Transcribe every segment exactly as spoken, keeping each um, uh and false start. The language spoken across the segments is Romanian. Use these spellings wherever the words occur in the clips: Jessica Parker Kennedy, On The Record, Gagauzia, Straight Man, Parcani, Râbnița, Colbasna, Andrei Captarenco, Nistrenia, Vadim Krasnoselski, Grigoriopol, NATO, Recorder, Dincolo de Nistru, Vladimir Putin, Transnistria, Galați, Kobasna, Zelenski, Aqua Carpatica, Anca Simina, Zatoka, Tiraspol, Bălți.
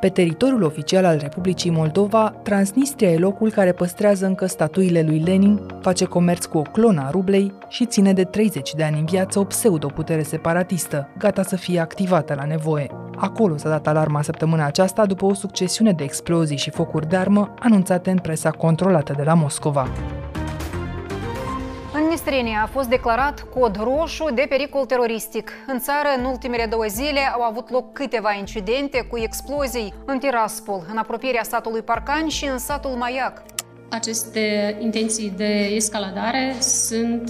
Pe teritoriul oficial al Republicii Moldova, Transnistria e locul care păstrează încă statuile lui Lenin, face comerț cu o clonă a rublei și ține de treizeci de ani în viață o pseudoputere separatistă, gata să fie activată la nevoie. Acolo s-a dat alarma săptămâna aceasta după o succesiune de explozii și focuri de armă anunțate în presa controlată de la Moscova. În Nistrenia a fost declarat cod roșu de pericol teroristic. În țară, în ultimele două zile, au avut loc câteva incidente cu explozii în Tiraspol, în apropierea satului Parcani și în satul Maiac. Aceste intenții de escaladare sunt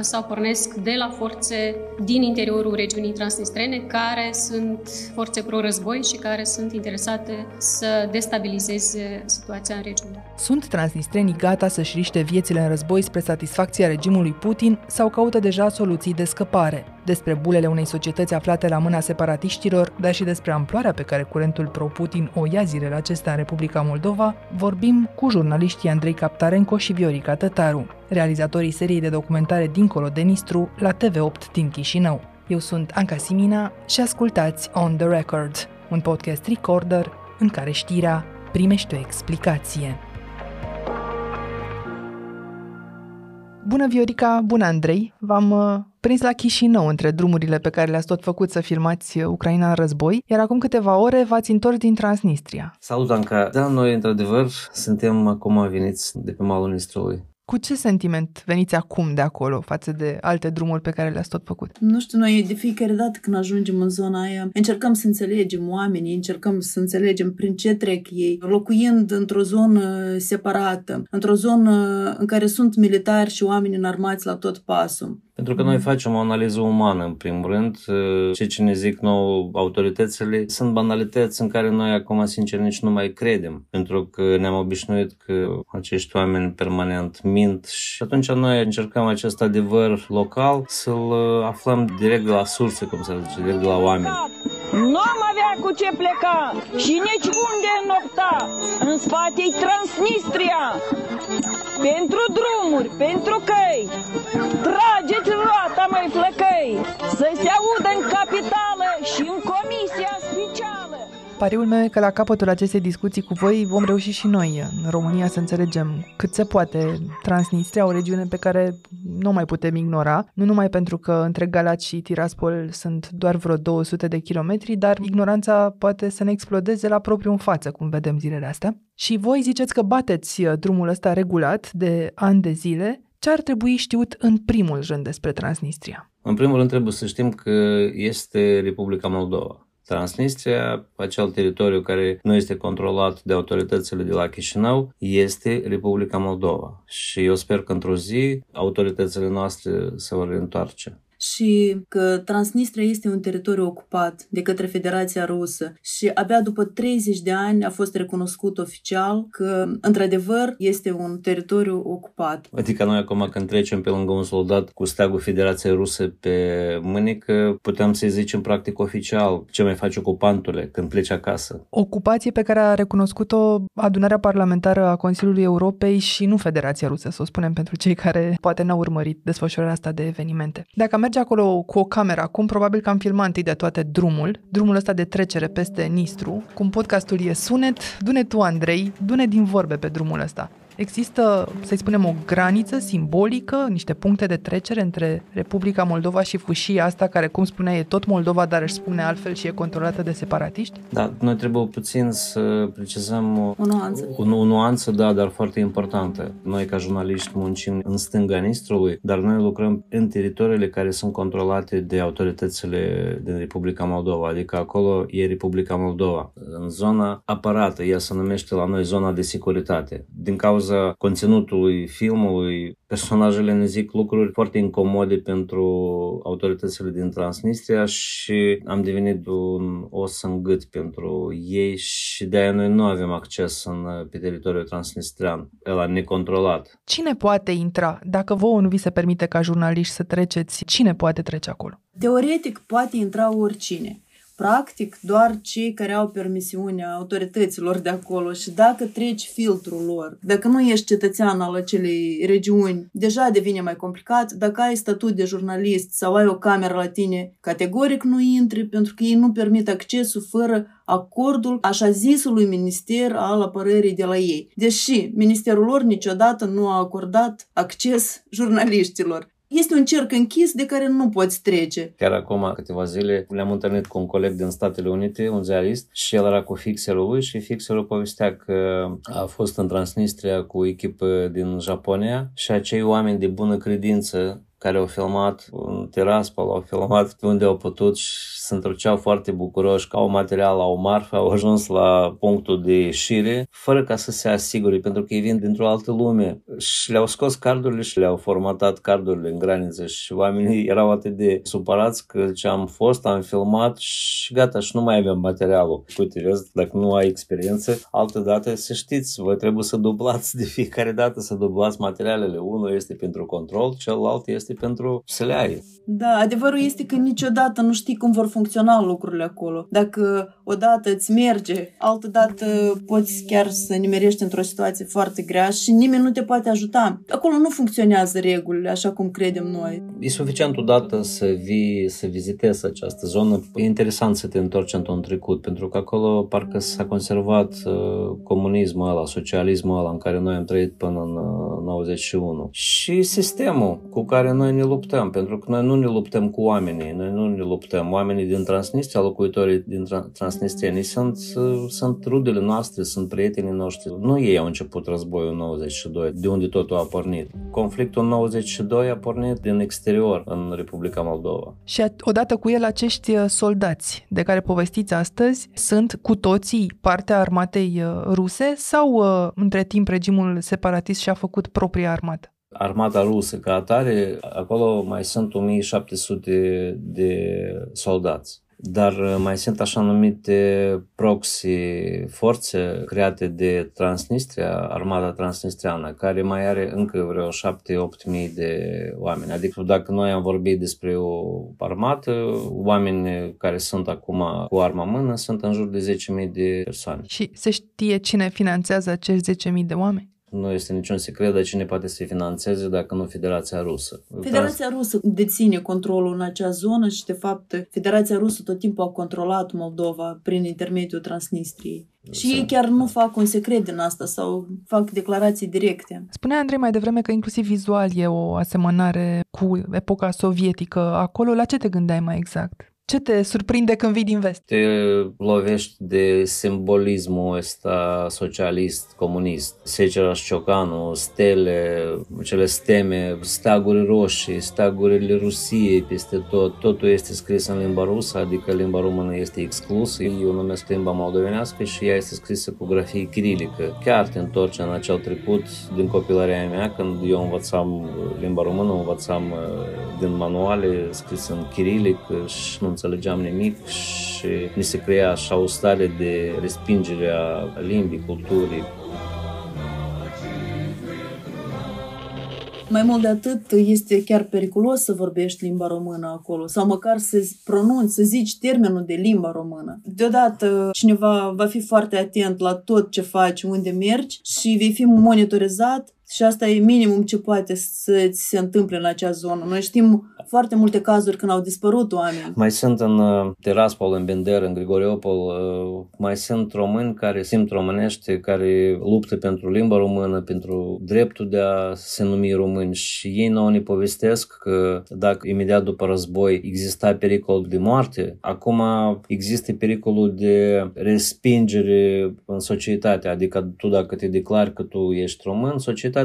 sau pornesc de la forțe din interiorul regiunii transnistrene, care sunt forțe pro-război și care sunt interesate să destabilizeze situația în regiune. Sunt transnistrenii gata să-și riște viețile în război spre satisfacția regimului Putin sau caută deja soluții de scăpare? Despre bulele unei societăți aflate la mâna separatiștilor, dar și despre amploarea pe care curentul pro-Putin o ia zilele acestea în Republica Moldova, vorbim cu jurnaliștii Andrei Captarenco și Viorica Tătaru, realizatorii seriei de documentare Dincolo de Nistru la T V opt din Chișinău. Eu sunt Anca Simina și ascultați On The Record, un podcast Recorder în care știrea primește o explicație. Bună Viorica, bună Andrei! V-am prins la Chișinău între drumurile pe care le-ați tot făcut să filmați Ucraina în război, iar acum câteva ore v-ați întors din Transnistria. Salut, Anca! Da, noi într-adevăr suntem acum veniți de pe malul Nistrului. Cu ce sentiment veniți acum de acolo față de alte drumuri pe care le-ați tot făcut? Nu știu, noi de fiecare dată când ajungem în zona aia, încercăm să înțelegem oamenii, încercăm să înțelegem prin ce trec ei, locuind într-o zonă separată, într-o zonă în care sunt militari și oameni înarmați la tot pasul. Pentru că noi facem o analiză umană, în primul rând. Ceea ce ne zic nouă autoritățile sunt banalități în care noi acum, sincer, nici nu mai credem. Pentru că ne-am obișnuit că acești oameni permanent mint și atunci noi încercăm acest adevăr local să-l aflăm direct de la surse, cum se zice, direct de la oameni. Nu am avea cu ce pleca și nici unde înopta. În spate-i Transnistria. Pentru drumuri, pentru căi. Trageți! Roata, măi flăcăi, să se audă în capitală și în comisia specială. Pariul meu e că la capătul acestei discuții cu voi vom reuși și noi în România să înțelegem cât se poate Transnistria, o regiune pe care nu mai putem ignora, nu numai pentru că între Galați și Tiraspol sunt doar vreo două sute de kilometri, dar ignoranța poate să ne explodeze la propriu în față, cum vedem zilele astea. Și voi ziceți că bateți drumul ăsta regulat de ani de zile. Ce ar trebui știut în primul rând despre Transnistria? În primul rând trebuie să știm că este Republica Moldova. Transnistria, acel teritoriu care nu este controlat de autoritățile de la Chișinău, este Republica Moldova. Și eu sper că într-o zi autoritățile noastre se vor întoarce. Și că Transnistria este un teritoriu ocupat de către Federația Rusă și abia după treizeci de ani a fost recunoscut oficial că, într-adevăr, este un teritoriu ocupat. Adică noi acum când trecem pe lângă un soldat cu steagul Federației Rusă pe mânică, putem să-i zicem practic oficial ce mai faci ocupantule când pleci acasă. Ocupație pe care a recunoscut-o adunarea parlamentară a Consiliului Europei și nu Federația Rusă, să o spunem pentru cei care poate n-au urmărit desfășurarea asta de evenimente. Dacă am merge acolo cu o cameră acum, probabil că am filmat întâi de toate drumul, drumul ăsta de trecere peste Nistru. Cum podcastul e sunet, du-ne tu, Andrei, du-ne din vorbe pe drumul ăsta. Există, să-i spunem, o graniță simbolică, niște puncte de trecere între Republica Moldova și fâșia asta, care, cum spunea, e tot Moldova, dar își spune altfel și e controlată de separatiști? Da, noi trebuie puțin să precizăm o, o nuanță, o, o nuanță da, dar foarte importantă. Noi, ca jurnaliști, muncim în stânga Nistrului, dar noi lucrăm în teritoriile care sunt controlate de autoritățile din Republica Moldova, adică acolo e Republica Moldova. În zona apărată, ea se numește la noi zona de securitate. Din cauza conținutului filmului, personajele ne zic lucruri foarte incomode pentru autoritățile din Transnistria și am devenit un os în gât pentru ei și de-aia noi nu avem acces în, pe teritoriul transnistrian, ăla necontrolat. Cine poate intra? Dacă vouă nu vi se permite ca jurnaliști să treceți, cine poate trece acolo? Teoretic poate intra oricine. practic, doar cei care au permisiunea autorităților de acolo și dacă treci filtrul lor, dacă nu ești cetățean al acelei regiuni, deja devine mai complicat. Dacă ai statut de jurnalist sau ai o cameră la tine, categoric nu intri pentru că ei nu permit accesul fără acordul așa zisului minister al apărării de la ei, deși ministerul lor niciodată nu a acordat acces jurnaliștilor. Este un cerc închis de care nu poți trece. Chiar acum, câteva zile, le-am întâlnit cu un coleg din Statele Unite, un ziarist, și el era cu fixerul lui și fixerul povestea că a fost în Transnistria cu echipă din Japonia și acei oameni de bună credință care au filmat un teraspal, au filmat pe unde au putut și se întorceau foarte bucuroși că au material, au marfă, au ajuns la punctul de ieșire, fără ca să se asigure, pentru că ei vin dintr-o altă lume. Și le-au scos cardurile și le-au formatat cardurile în graniță și oamenii erau atât de supărați că ce am fost, am filmat și gata, și nu mai avem materialul. Uite, vezi, dacă nu ai experiență, altă dată să știți, voi trebuie să dublați de fiecare dată, să dublați materialele. Unul este pentru control, celălalt este pentru să le ai. Da, adevărul este că niciodată nu știi cum vor funcționa lucrurile acolo. Dacă odată îți merge, altădată poți chiar să nimerești într-o situație foarte grea și nimeni nu te poate ajuta. Acolo nu funcționează regulile așa cum credem noi. E suficient odată să vii, să vizitezi această zonă. E interesant să te întorci într-un trecut, pentru că acolo parcă s-a conservat comunismul ăla, socialismul ăla în care noi am trăit până în nouăzeci și unu. Și sistemul cu care noi ne luptăm, pentru că noi nu ne luptăm cu oamenii, noi nu ne luptăm. Oamenii din Transnistria, locuitorii din Transnistrieni sunt, sunt rudele noastre, sunt prietenii noștri. Nu ei au început războiul în nouăzeci și doi, de unde totul a pornit. Conflictul în nouăzeci și doi a pornit din exterior, în Republica Moldova. Și odată cu el, acești soldați de care povestiți astăzi sunt cu toții partea armatei ruse sau între timp regimul separatist și-a făcut propria armată? Armata rusă ca atare, acolo mai sunt o mie șapte sute de soldați. Dar mai sunt așa numite proxy forțe create de Transnistria, armata transnistriană, care mai are încă vreo șapte opt mii de oameni. Adică dacă noi am vorbit despre o armată, oamenii care sunt acum cu arma în mână sunt în jur de zece mii de persoane. Și se știe cine finanțează acești zece mii de oameni? Nu este niciun secret, dar cine poate să-i finanțeze dacă nu Federația Rusă? Federația Rusă deține controlul în acea zonă și, de fapt, Federația Rusă tot timpul a controlat Moldova prin intermediul Transnistriei. Și ei chiar nu fac un secret din asta sau fac declarații directe. Spunea Andrei mai devreme că inclusiv vizual e o asemănare cu epoca sovietică acolo. La ce te gândeai mai exact? Ce te surprinde când vii din vest? Te lovești de simbolismul ăsta socialist, comunist. Secera Șciocanu, stele, cele steme, steaguri roșii, steagurile Rusiei peste tot. Totul este scris în limba rusă, adică limba română este exclusă. Eu numesc limba moldovenească și ea este scrisă cu grafie chirilică. Chiar te întorci în acel trecut din copilăria mea, când eu învățam limba română, învățam din manuale scris în chirilic și nu înțelegeam nimic și mi se crea așa o stare de respingere a limbii, culturii. Mai mult de atât, este chiar periculos să vorbești limba română acolo sau măcar să pronunți, să zici termenul de limba română. Deodată cineva va fi foarte atent la tot ce faci, unde mergi și vei fi monitorizat. Și asta e minimum ce poate să ți se întâmple în acea zonă. Noi știm foarte multe cazuri când au dispărut oameni. Mai sunt în Tiraspol, în Bender, în Grigoriopol, mai sunt români care simt românește, care luptă pentru limba română, pentru dreptul de a se numi români. Și ei nouă ne povestesc că dacă imediat după război exista pericol de moarte, acum există pericolul de respingere în societate. Adică tu dacă te declari că tu ești român, societatea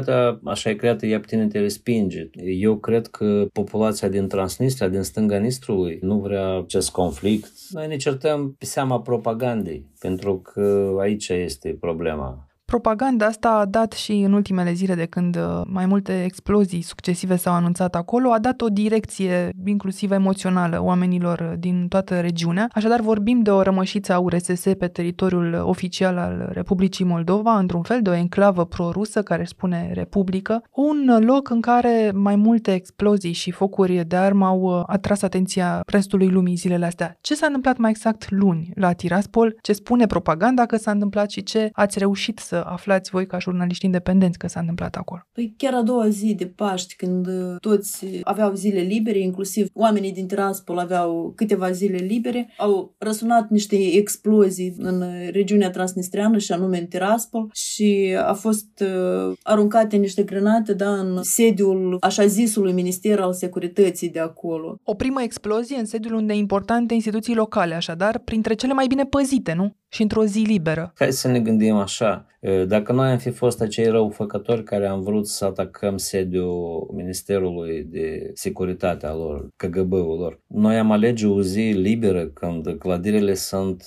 așa e creată, ea pe tine te respinge. Eu cred că populația din Transnistria, din stânga Nistrului, nu vrea acest conflict. Noi ne certăm pe seama propagandei, pentru că aici este problema. Propaganda asta a dat și în ultimele zile, de când mai multe explozii succesive s-au anunțat acolo, a dat o direcție inclusiv emoțională oamenilor din toată regiunea. Așadar vorbim de o rămășiță a U R S S pe teritoriul oficial al Republicii Moldova, într-un fel de o enclavă prorusă care își spune Republică, un loc în care mai multe explozii și focuri de armă au atras atenția restului lumii zilele astea. Ce s-a întâmplat mai exact luni la Tiraspol? Ce spune propaganda că s-a întâmplat și ce ați reușit să aflați voi ca jurnaliști independenți că s-a întâmplat acolo? Păi chiar a doua zi de Paști, când toți aveau zile libere, inclusiv oamenii din Tiraspol aveau câteva zile libere, au răsunat niște explozii în regiunea transnistreană și anume în Tiraspol și a fost aruncate niște grenade da, în sediul așa zisului Minister al Securității de acolo. O primă explozie în sediul unei importante instituții locale, așadar, printre cele mai bine păzite, nu? Și într-o zi liberă. Hai să ne gândim așa, dacă noi am fi fost acei răufăcători care am vrut să atacăm sediul Ministerului de Securitate a lor, K G B-ul lor, noi am alege o zi liberă când clădirile sunt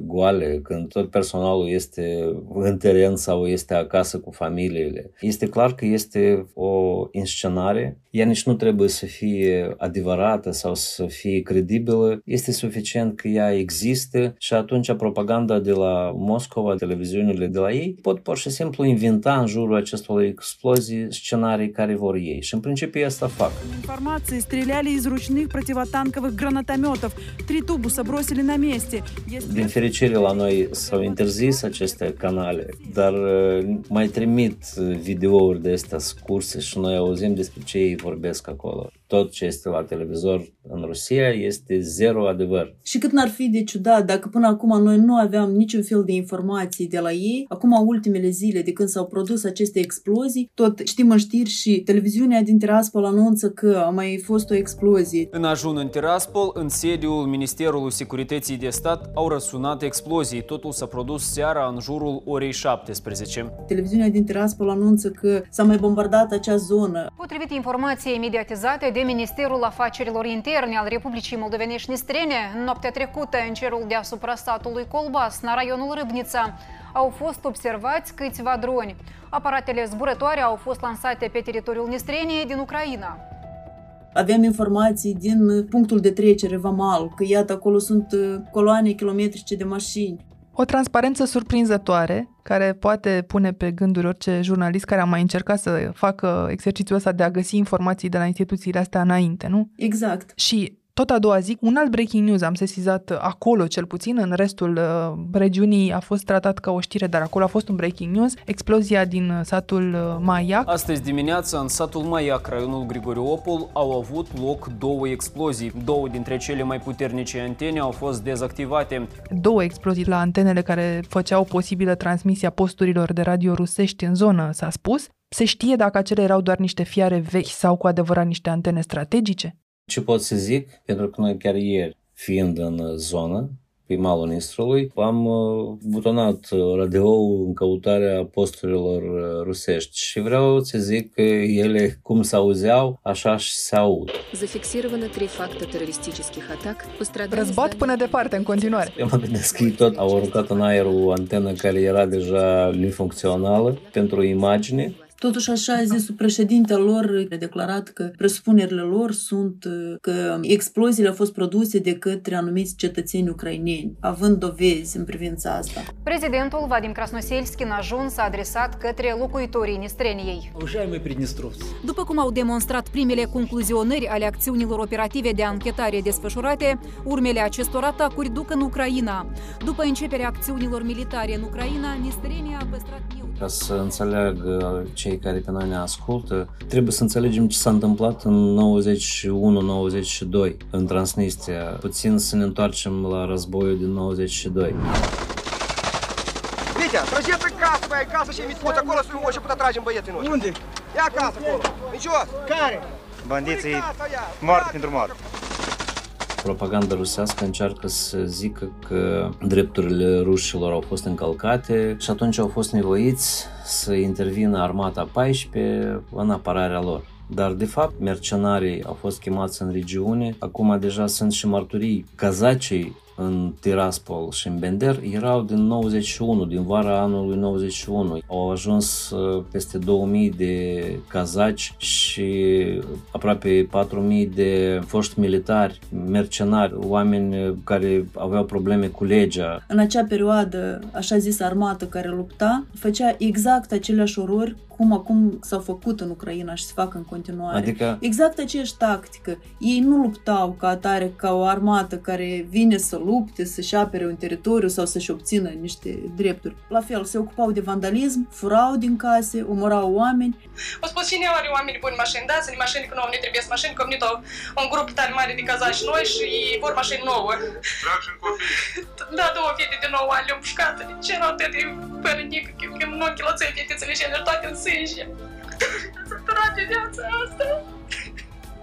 goale, când tot personalul este în teren sau este acasă cu familiile. Este clar că este o înscenare, ea nici nu trebuie să fie adevărată sau să fie credibilă, este suficient că ea există și atunci propaganda de la Moscova, televiziunile de la ei, pot pur și simplu inventa în jurul acestor explozii scenarii care vor ei. Și în principiu asta fac. Informații, streляли из ручных противотанковых гранатометов. Три тубуса бросили на месте. Din fericire la noi s-au interzis aceste canale, dar mai trimit videouri de astea scurse și noi auzim despre ce ei vorbesc acolo. Tot ce este la televizor în Rusia este zero adevăr. Și cât n-ar fi de ciudat dacă până acum noi nu aveam niciun fel de informații de la ei, acum ultimele zile de când s-au produs aceste explozii, tot știm în știri și televiziunea din Tiraspol anunță că a mai fost o explozie. În ajun în Tiraspol, în sediul Ministerului Securității de Stat, au răsunat explozii. Totul s-a produs seara în jurul orei șaptesprezece. Televiziunea din Tiraspol anunță că s-a mai bombardat acea zonă. Potrivit informației mediatizate de de Ministerul Afacerilor Interne al Republicii Moldovenești-Nistrene, în noaptea trecută, în cerul deasupra satului Colbasna, raionul Râbnița, au fost observați câțiva droni. Aparatele zburătoare au fost lansate pe teritoriul Nistreniei din Ucraina. Avem informații din punctul de trecere Vamal, că iată acolo sunt coloane kilometrice de mașini. O transparență surprinzătoare, care poate pune pe gânduri orice jurnalist care a mai încercat să facă exercițiul ăsta de a găsi informații de la instituțiile astea înainte, nu? Exact. Și tot a doua zi, un alt breaking news am sesizat acolo, cel puțin, în restul uh, regiunii a fost tratat ca o știre, dar acolo a fost un breaking news, explozia din satul Maiac. Astăzi dimineața, în satul Maiac, raionul Grigoriopol, au avut loc două explozii. Două dintre cele mai puternice antene au fost dezactivate. Două explozii la antenele care făceau posibilă transmisia posturilor de radio rusești în zonă, s-a spus. Se știe dacă acele erau doar niște fiare vechi sau cu adevărat niște antene strategice? Ce pot să zic? Pentru că noi chiar ieri, fiind în zonă, pe malul Nistrului, am butonat radio-ul în căutarea posturilor rusești și vreau să zic că ele cum s-auzeau, așa și se aud. Răzbat până departe, în continuare. Eu mă gândesc că tot au aruncat în aer o antenă care era deja nefuncțională pentru imagine. Totuși, așa a zis, președintele lor a declarat că presupunerile lor sunt că exploziile au fost produse de către anumiți cetățeni ucraineni, având dovezi în privința asta. Prezidentul Vadim Krasnoselski în ajun s-a adresat către locuitorii Nistreniei. După cum au demonstrat primele concluzionări ale acțiunilor operative de anchetare desfășurate, urmele acestor atacuri duc în Ucraina. După începerea acțiunilor militare în Ucraina, Nistrenia a păstrat neutru. Ca să înțeleagă cei care pe noi ne ascultă, trebuie să înțelegem ce s-a întâmplat în nouăzeci și unu nouăzeci și doi în Transnistria. Puțin să ne întoarcem la războiul din nouăzeci și doi. Vitea, trageți în casă, băi, în casă și micuți, acolo sunt oși și putea tragem băieții noștri. Unde? Ia acasă, acolo. În jos. Care? Bandiții moarte pentru moarte. Propaganda rusească încearcă să zică că drepturile rușilor au fost încălcate și atunci au fost nevoiți să intervină armata paisprezece în apărarea lor. Dar, de fapt, mercenarii au fost chemați în regiune. Acum deja sunt și marturii. Cazacii în Tiraspol și în Bender erau din nouăzeci și unu, din vara anului nouăzeci și unu. Au ajuns peste două mii de cazaci și aproape patru mii de foști militari, mercenari, oameni care aveau probleme cu legea. În acea perioadă, așa zis, armată care lupta, făcea exact aceleași orori cum acum s-au făcut în Ucraina și se fac în continuare. Adică... exact aceeași tactică. Ei nu luptau ca atare, ca o armată care vine să lupte, să-și apere un teritoriu sau să-și obțină niște drepturi. La fel, se ocupau de vandalism, furau din case, omorau oameni. O spus cineva, are oameni buni mașini, da? Să ne mașini, că nouă ne trebuie să mașini, că am tot un grup tare mare de cazași noi și vor mașini nouă. Dragi în copii. Da, două fete de nouă ani le-au pușcat. Ce erau tăi fără nică, că nu închiloței fetițele și ele toate în sânge. Săturate viața asta.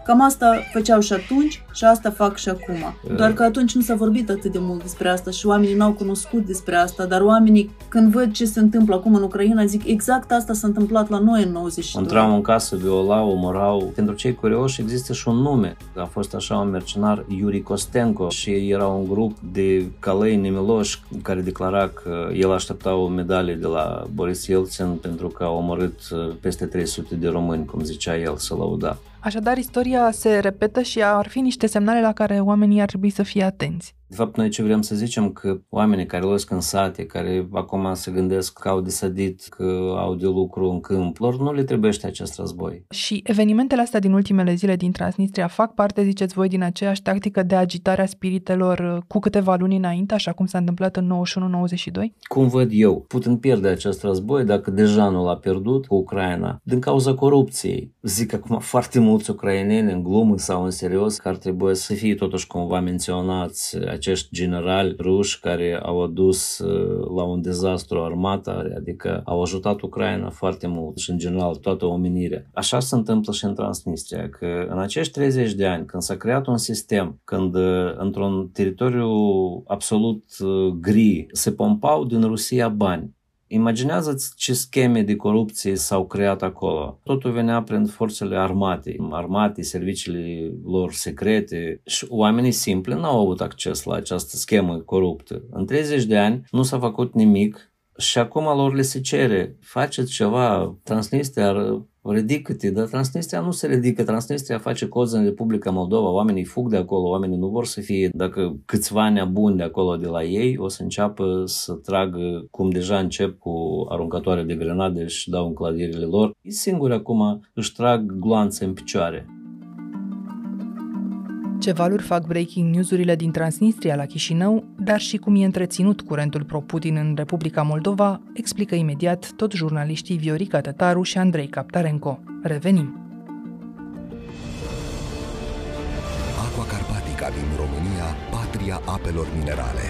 Cam asta făceau și atunci și asta fac și acum. Doar că atunci nu s-a vorbit atât de mult despre asta și oamenii n-au cunoscut despre asta, dar oamenii când văd ce se întâmplă acum în Ucraina zic exact asta s-a întâmplat la noi în nouăzeci și doi. Intrau în casă, violau, omorau. Pentru cei curioși există și un nume. A fost așa un mercenar, Yuri Kostenko, și era un grup de calei nemiloși care declara că el aștepta o medalie de la Boris Yeltsin pentru că a omorât peste trei sute de români, cum zicea el, să lăuda. Așadar, istoria se repetă și ar fi niște semnale la care oamenii ar trebui să fie atenți. De fapt, noi ce vrem să zicem, că oamenii care loiesc în sate, care acum se gândesc că au de sădit, că au de lucru în câmp, lor nu le trebuiește acest război. Și evenimentele astea din ultimele zile din Transnistria fac parte, ziceți voi, din aceeași tactică de agitare a spiritelor cu câteva luni înainte, așa cum s-a întâmplat în nouăzeci și unu nouăzeci și doi? Cum văd eu, Putin pierde acest război dacă deja nu l-a pierdut cu Ucraina din cauza corupției. Zic acum foarte mulți ucraineni în glumă sau în serios că ar trebui să fie totuși cumva menționați acești generali ruși care au adus la un dezastru armata, adică au ajutat Ucraina foarte mult și în general toată omenirea. Așa se întâmplă și în Transnistria, că în acești treizeci de ani, când s-a creat un sistem, când într-un teritoriu absolut gri se pompau din Rusia bani, imaginează-ți ce scheme de corupție s-au creat acolo. Totul venea prin forțele armate, armate, serviciile lor secrete și oamenii simpli n-au avut acces la această schemă coruptă. În treizeci de ani nu s-a făcut nimic și acum lor le se cere, faceți ceva, Transnistria, ridică-te, dar Transnistria nu se ridică, Transnistria face cozi în Republica Moldova, oamenii fug de acolo, oamenii nu vor să fie, dacă câțiva nebuni de acolo de la ei, o să înceapă să tragă, cum deja încep cu aruncătoare de grenade și dau în clădirile lor, ei singuri acum își trag gloanțe în picioare. Ce valuri fac breaking news-urile din Transnistria la Chișinău, dar și cum e întreținut curentul pro-Putin în Republica Moldova, explică imediat tot jurnaliștii Viorica Tătaru și Andrei Captarenco. Revenim! Aqua Carpatica din România, patria apelor minerale.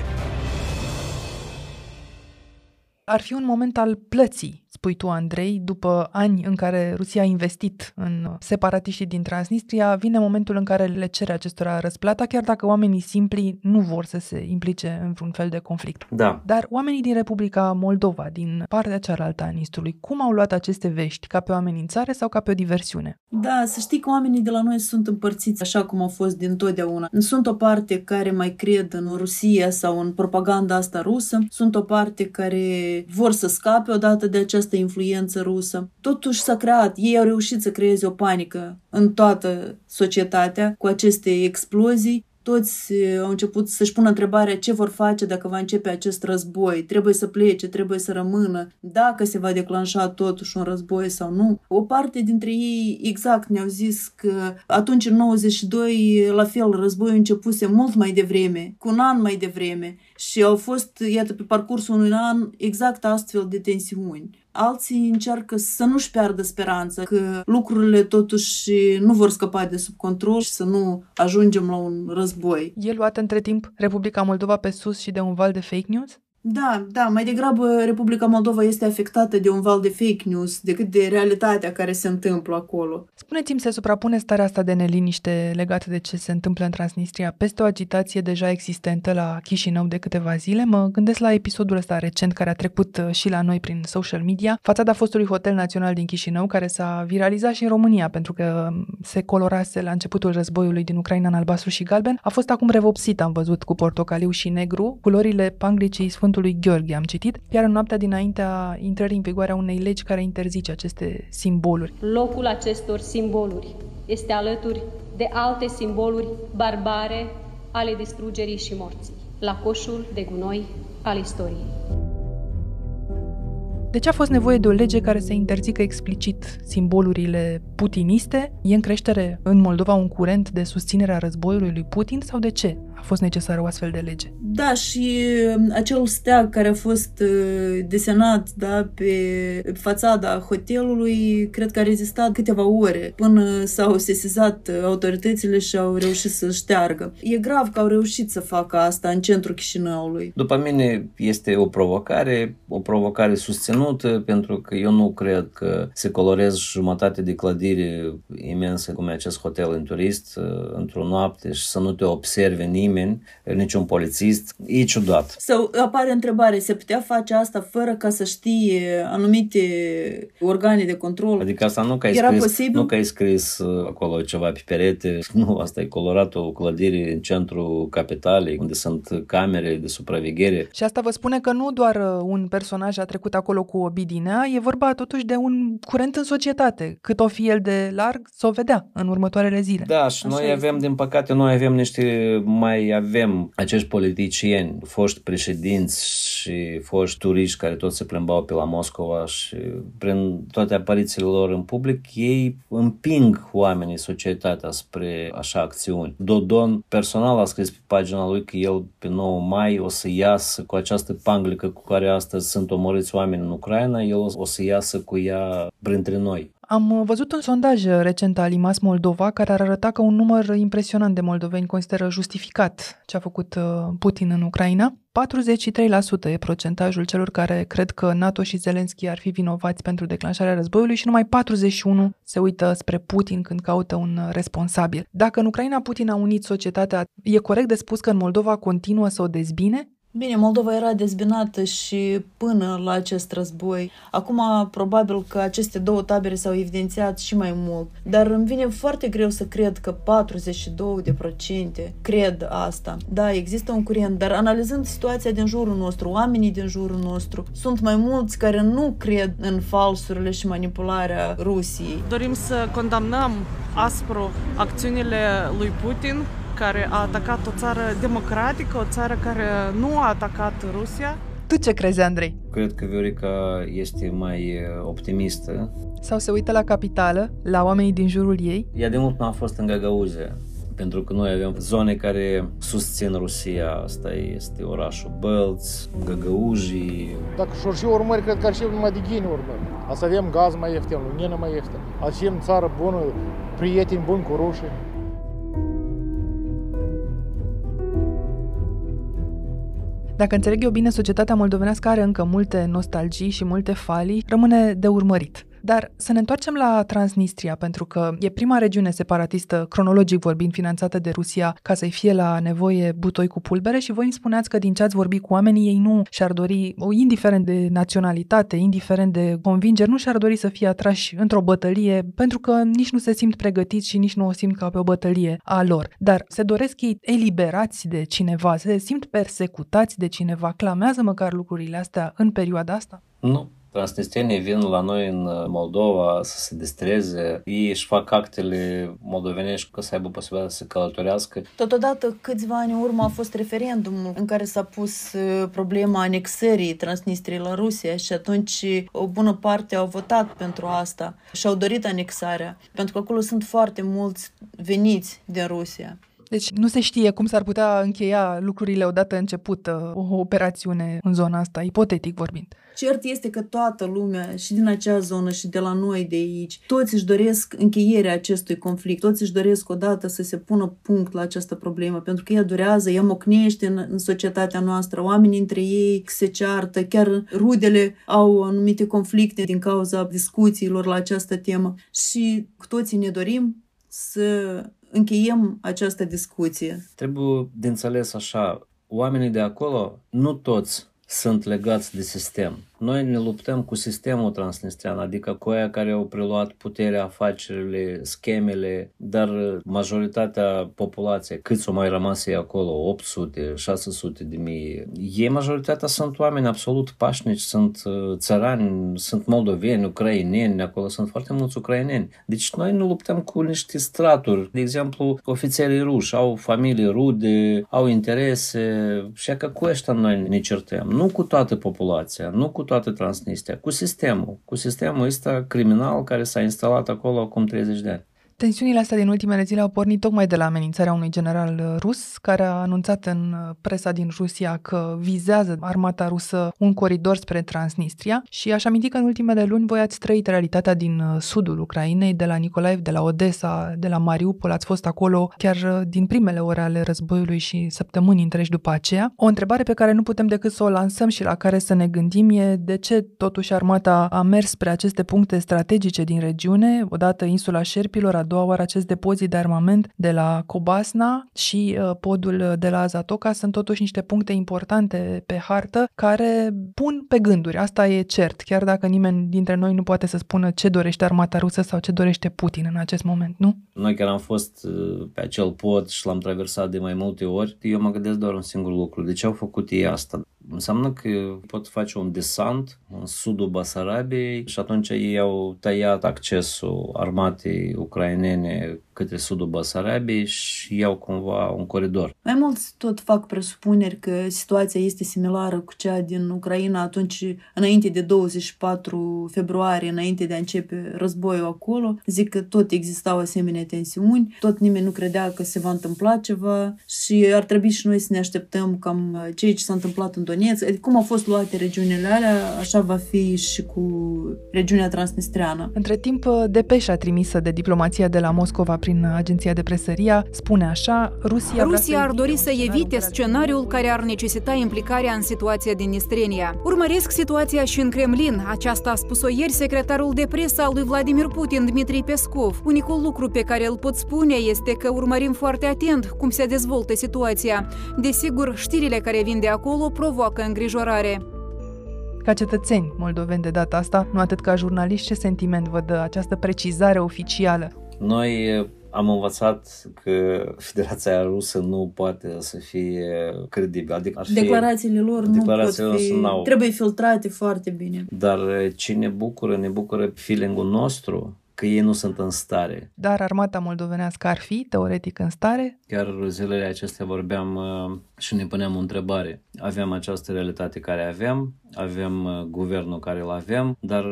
Ar fi un moment al plății, spui tu, Andrei, după ani în care Rusia a investit în separatiștii din Transnistria, vine momentul în care le cere acestora răsplata, chiar dacă oamenii simpli nu vor să se implice în vreun fel de conflict. Da. Dar oamenii din Republica Moldova, din partea cealaltă a Nistrului, cum au luat aceste vești? Ca pe o amenințare sau ca pe o diversiune? Da, să știi că oamenii de la noi sunt împărțiți așa cum au fost dintotdeauna. Sunt o parte care mai cred în Rusia sau în propaganda asta rusă, sunt o parte care vor să scape odată de această influență rusă. Totuși s-a creat, ei au reușit să creeze o panică în toată societatea cu aceste explozii. Toți au început să-și pună întrebarea ce vor face dacă va începe acest război, trebuie să plece, trebuie să rămână, dacă se va declanșa totuși un război sau nu. O parte dintre ei exact ne-au zis că atunci în nouăzeci și doi, la fel, războiul începuse mult mai devreme, cu un an mai devreme și au fost, iată, pe parcursul unui an exact astfel de tensiuni. Alții încearcă să nu-și piardă speranța, că lucrurile totuși nu vor scăpa de sub control și să nu ajungem la un război. E luată între timp Republica Moldova pe sus și de un val de fake news? Da, da, mai degrabă Republica Moldova este afectată de un val de fake news decât de realitatea care se întâmplă acolo. Spuneți-mi, se suprapune starea asta de neliniște legată de ce se întâmplă în Transnistria peste o agitație deja existentă la Chișinău de câteva zile? Mă gândesc la episodul ăsta recent care a trecut și la noi prin social media, fațada fostului hotel național din Chișinău, care s-a viralizat și în România pentru că se colorase la începutul războiului din Ucraina în albastru și galben, a fost acum revopsită, am văzut, cu portocaliu și negru, culorile panglicei Sfântului lui Gheorghe, am citit, iar în noaptea dinaintea intrării în vigoare a unei legi care interzice aceste simboluri. Locul acestor simboluri este alături de alte simboluri barbare ale distrugerii și morții, la coșul de gunoi al istoriei. De ce a fost nevoie de o lege care să interzică explicit simbolurile putiniste? E în creștere în Moldova un curent de susținere a războiului lui Putin sau de ce a fost necesară o astfel de lege? Da, și acel steag care a fost desenat, da, pe fațada hotelului, cred că a rezistat câteva ore până s-au sesizat autoritățile și au reușit să șteargă. E grav că au reușit să facă asta în centrul Chișinăului. După mine este o provocare, o provocare susținută, pentru că eu nu cred că se colorez jumătate de clădire imensă cum e acest hotel în turist într-o noapte și să nu te observe nimeni, niciun polițist. E ciudat. Sau apare întrebare, se putea face asta fără ca să știe anumite organe de control? Adică asta nu că ai Era scris, posibil? Nu că ai scris acolo ceva pe perete, nu, asta e colorat o clădire în centrul capitalei, unde sunt camere de supraveghere. Și asta vă spune că nu doar un personaj a trecut acolo cu obidinea, e vorba totuși de un curent în societate. Cât o fi el de larg, s-o vedea în următoarele zile. Da, și noi avem, din păcate, noi avem niște, mai avem acești politicieni, foști președinți și foști turiști care toți se plimbau pe la Moscova și prin toate aparițiile lor în public, ei împing oamenii, societatea spre așa acțiuni. Dodon personal a scris pe pagina lui că el pe nouă mai o să iasă cu această panglică cu care astăzi sunt omorâți oameni în Ucraina, el o să iasă cu ea printre noi. Am văzut un sondaj recent al IMAS Moldova care ar arăta că un număr impresionant de moldoveni consideră justificat ce a făcut Putin în Ucraina. patruzeci și trei la sută e procentajul celor care cred că NATO și Zelenski ar fi vinovați pentru declanșarea războiului și numai patruzeci și unu la sută se uită spre Putin când caută un responsabil. Dacă în Ucraina Putin a unit societatea, e corect de spus că în Moldova continuă să o dezbine? Bine, Moldova era dezbinată și până la acest război. Acum, probabil că aceste două tabere s-au evidențiat și mai mult. Dar îmi vine foarte greu să cred că patruzeci și doi la sută cred asta. Da, există un curent, dar analizând situația din jurul nostru, oamenii din jurul nostru, sunt mai mulți care nu cred în falsurile și manipularea Rusiei. Dorim să condamnăm aspru acțiunile lui Putin, care a atacat o țară democratică, o țară care nu a atacat Rusia. Tu ce crezi, Andrei? Cred că Viorica este mai optimistă. Sau se uită la capitală, la oamenii din jurul ei? Ea de mult nu a fost în Gagauzia, pentru că noi avem zone care susțin Rusia. Asta este orașul Bălți, Găgăujii. Dacă și urmări, cred că ar fi numai de ghini urmări. A să avem gaz mai ieftin, lumină mai ieftin. A să avem țară bună, prieteni buni cu rușii. Dacă înțeleg eu bine, societatea moldovenească are încă multe nostalgii și multe falii, rămâne de urmărit. Dar să ne întoarcem la Transnistria, pentru că e prima regiune separatistă, cronologic vorbind, finanțată de Rusia, ca să-i fie la nevoie butoi cu pulbere și voi îmi spuneați că din ce ați vorbit cu oamenii, ei nu și-ar dori, indiferent de naționalitate, indiferent de convingeri, nu și-ar dori să fie atrași într-o bătălie, pentru că nici nu se simt pregătiți și nici nu o simt ca pe o bătălie a lor. Dar se doresc ei eliberați de cineva, se simt persecutați de cineva. Clamează măcar lucrurile astea în perioada asta? Nu. Transnistrienii vin la noi în Moldova să se distreze, ei își fac actele moldovenești ca să aibă posibilitatea să călătorească. Totodată, câțiva ani în urmă a fost referendumul în care s-a pus problema anexării Transnistriei la Rusia și atunci o bună parte au votat pentru asta și au dorit anexarea, pentru că acolo sunt foarte mulți veniți din Rusia. Deci nu se știe cum s-ar putea încheia lucrurile odată începută o operațiune în zona asta, ipotetic vorbind. Cert este că toată lumea și din acea zonă și de la noi de aici, toți își doresc încheierea acestui conflict, toți își doresc odată să se pună punct la această problemă, pentru că ea durează, ea mocnește în, în societatea noastră, oamenii între ei se ceartă, chiar rudele au anumite conflicte din cauza discuțiilor la această temă și cu toții ne dorim să încheiem această discuție. Trebuie de înțeles așa, oamenii de acolo, nu toți sunt legați de sistem. Noi ne luptăm cu sistemul transnistrian, adică cu aia care au preluat puterea, afacerile, schemele, dar majoritatea populației, câți o mai rămase acolo, opt sute, șase sute de mii, ei majoritatea sunt oameni absolut pașnici, sunt țărani, sunt moldoveni, ucraineni, acolo sunt foarte mulți ucraineni. Deci noi ne luptăm cu niște straturi, de exemplu, ofițerii ruși, au familii rude, au interese și că cu ăștia noi ne certăm, nu cu toată populația, nu cu toată Transnistria, cu sistemul, cu sistemul ăsta criminal care s-a instalat acolo acum treizeci de ani. Tensiunile astea din ultimele zile au pornit tocmai de la amenințarea unui general rus care a anunțat în presa din Rusia că vizează armata rusă un coridor spre Transnistria și aș aminti că în ultimele luni voi ați trăit realitatea din sudul Ucrainei, de la Nikolaev, de la Odessa, de la Mariupol, ați fost acolo chiar din primele ore ale războiului și săptămâni întregi după aceea. O întrebare pe care nu putem decât să o lansăm și la care să ne gândim e de ce totuși armata a mers spre aceste puncte strategice din regiune, odată insula Șerpilor, a doua oară acest depozit de armament de la Kobasna și uh, podul de la Zatoka sunt totuși niște puncte importante pe hartă care pun pe gânduri. Asta e cert, chiar dacă nimeni dintre noi nu poate să spună ce dorește armata rusă sau ce dorește Putin în acest moment, nu? Noi chiar am fost uh, pe acel pod și l-am traversat de mai multe ori. Eu mă gândesc doar un singur lucru. De ce au făcut ei asta? Înseamnă că pot face un desant în sudul Basarabiei și atunci ei au tăiat accesul armatei ucrainene către sudul Basarabiei și iau cumva un coridor. Mai mulți tot fac presupuneri că situația este similară cu cea din Ucraina atunci, înainte de douăzeci și patru februarie, înainte de a începe războiul acolo. Zic că tot existau asemenea tensiuni, tot nimeni nu credea că se va întâmpla ceva și ar trebui și noi să ne așteptăm cam ceea ce s-a întâmplat în Doneț. Adică cum au fost luate regiunile alea, așa va fi și cu regiunea transnistreană. Între timp, depeșa trimisă de diplomația de la Moscova prin agenția de presă R I A spune așa: Rusia, Rusia ar dori să evite scenariul care ar necesita implicarea în situația din Nistrenia. Urmăresc situația și în Kremlin. Aceasta a spus-o ieri secretarul de presă al lui Vladimir Putin, Dmitri Peskov. Unicul lucru pe care îl pot spune este că urmărim foarte atent cum se dezvoltă situația. Desigur, știrile care vin de acolo provoacă îngrijorare. Ca cetățeni moldoveni de data asta, nu atât ca jurnaliști, ce sentiment vă dă această precizare oficială? Noi am învățat că Federația Rusă nu poate să fie credibilă. Adică ar fi, declarațiile lor declarațiile nu pot fi, n-au. Trebuie filtrate foarte bine. Dar ce ne bucură, ne bucură feeling-ul nostru că ei nu sunt în stare. Dar armata moldovenească ar fi, teoretic, în stare? Chiar zilele acestea vorbeam și ne puneam o întrebare. Avem această realitate care avem, avem guvernul care îl avem, dar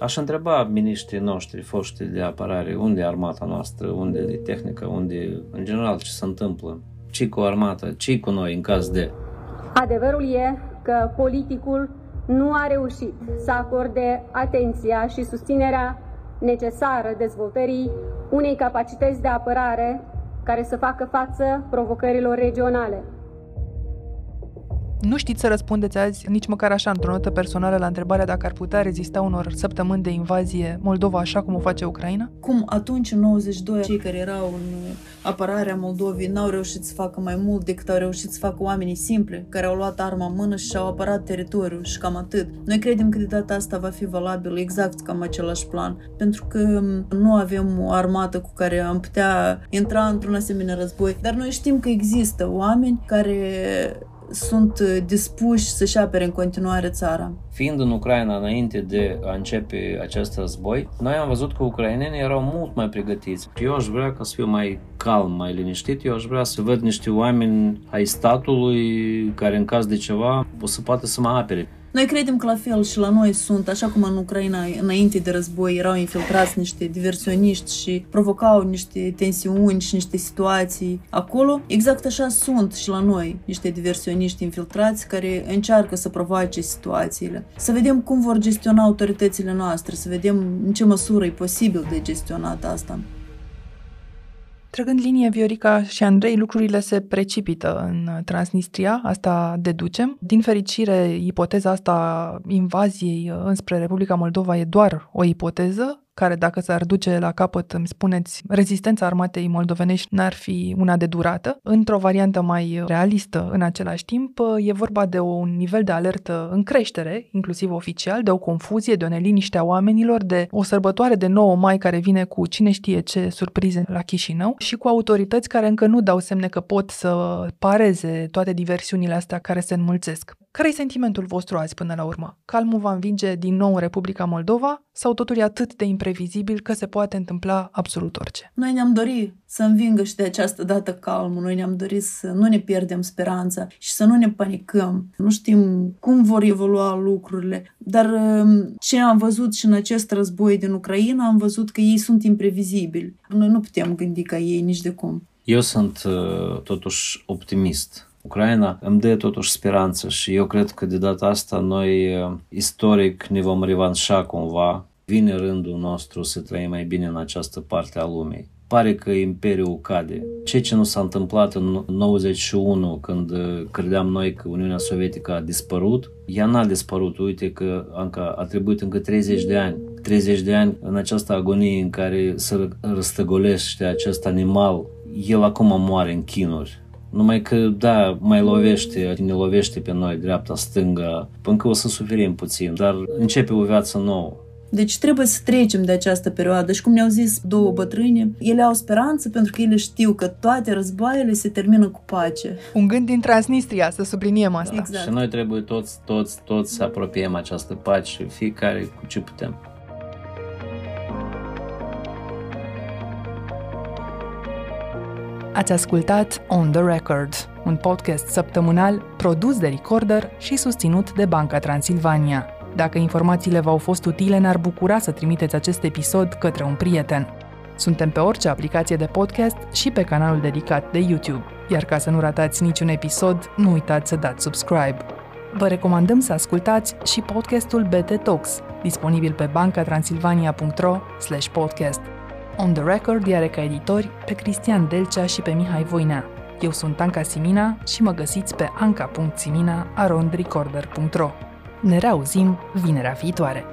aș întreba miniștrii noștri, foștii de apărare, unde e armata noastră, unde e tehnică, unde, în general, ce se întâmplă? Ce-i cu armata? Ce-i cu noi în caz de... Adevărul e că politicul nu a reușit să acorde atenția și susținerea necesară dezvoltării unei capacități de apărare care să facă față provocărilor regionale. Nu știți să răspundeți azi, nici măcar așa, într-o notă personală, la întrebarea dacă ar putea rezista unor săptămâni de invazie Moldova așa cum o face Ucraina? Cum atunci, în nouăzeci și doi, cei care erau în apărarea Moldovei n-au reușit să facă mai mult decât au reușit să facă oamenii simpli, care au luat arma în mână și au apărat teritoriul și cam atât. Noi credem că de data asta va fi valabil exact cam același plan, pentru că nu avem o armată cu care am putea intra într-un asemenea război, dar noi știm că există oameni care sunt dispuși să-și apere în continuare țara. Fiind în Ucraina înainte de a începe acest război, noi am văzut că ucrainenii erau mult mai pregătiți. Eu aș vrea ca să fiu mai calm, mai liniștit, eu aș vrea să văd niște oameni ai statului care în caz de ceva o să poată să mă apere. Noi credem că la fel și la noi sunt, așa cum în Ucraina înainte de război erau infiltrați niște diversioniști și provocau niște tensiuni și niște situații acolo, exact așa sunt și la noi niște diversioniști infiltrați care încearcă să provoace situațiile. Să vedem cum vor gestiona autoritățile noastre, să vedem în ce măsură e posibil de gestionat asta. Trăgând linie, Viorica și Andrei, lucrurile se precipită în Transnistria, asta deducem. Din fericire, ipoteza asta invaziei înspre Republica Moldova e doar o ipoteză, care dacă s-ar duce la capăt, îmi spuneți, rezistența armatei moldovenești n-ar fi una de durată. Într-o variantă mai realistă în același timp, e vorba de un nivel de alertă în creștere, inclusiv oficial, de o confuzie, de o neliniște a oamenilor, de o sărbătoare de nouă mai care vine cu cine știe ce surprize la Chișinău și cu autorități care încă nu dau semne că pot să pareze toate diversiunile astea care se înmulțesc. Care-i sentimentul vostru azi până la urmă? Calmul va învinge din nou în Republica Moldova sau totul e atât de imprevizibil că se poate întâmpla absolut orice? Noi ne-am dorit să învingă și de această dată calmul, noi ne-am dorit să nu ne pierdem speranța și să nu ne panicăm. Nu știm cum vor evolua lucrurile, dar ce am văzut și în acest război din Ucraina, am văzut că ei sunt imprevizibili. Noi nu putem gândi ca ei nici de cum. Eu sunt totuși optimist. Ucraina îmi dă totuși speranță și eu cred că de data asta noi istoric ne vom revanșa cumva. Vine rândul nostru să trăim mai bine în această parte a lumii. Pare că imperiul cade. Ceea ce nu s-a întâmplat în nouăzeci și unu, când credeam noi că Uniunea Sovietică a dispărut, ea n-a dispărut. Uite că Anca, a trebuit încă treizeci de ani. treizeci de ani în această agonie în care se răstăgolește acest animal. El acum moare în chinuri. Numai că, da, mai lovește, ne lovește pe noi, dreapta, stânga, până că o să suferim puțin, dar începe o viață nouă. Deci trebuie să trecem de această perioadă și cum ne-au zis două bătrâni, ele au speranță pentru că ele știu că toate războaiele se termină cu pace. Un gând din Transnistria, să subliniem asta. Da, exact. Și noi trebuie toți, toți, toți să apropiem această pace, fiecare cu ce putem. Ați ascultat On The Record, un podcast săptămânal produs de Recorder și susținut de Banca Transilvania. Dacă informațiile v-au fost utile, ne-ar bucura să trimiteți acest episod către un prieten. Suntem pe orice aplicație de podcast și pe canalul dedicat de YouTube, iar ca să nu ratați niciun episod, nu uitați să dați subscribe. Vă recomandăm să ascultați și podcastul B T Talks, disponibil pe bancatransilvania punct ro slash podcast. On The Record iare ca editori pe Cristian Delcea și pe Mihai Voinea. Eu sunt Anca Simina și mă găsiți pe anca punct simina arond recorder punct ro. Ne reauzim vinerea viitoare!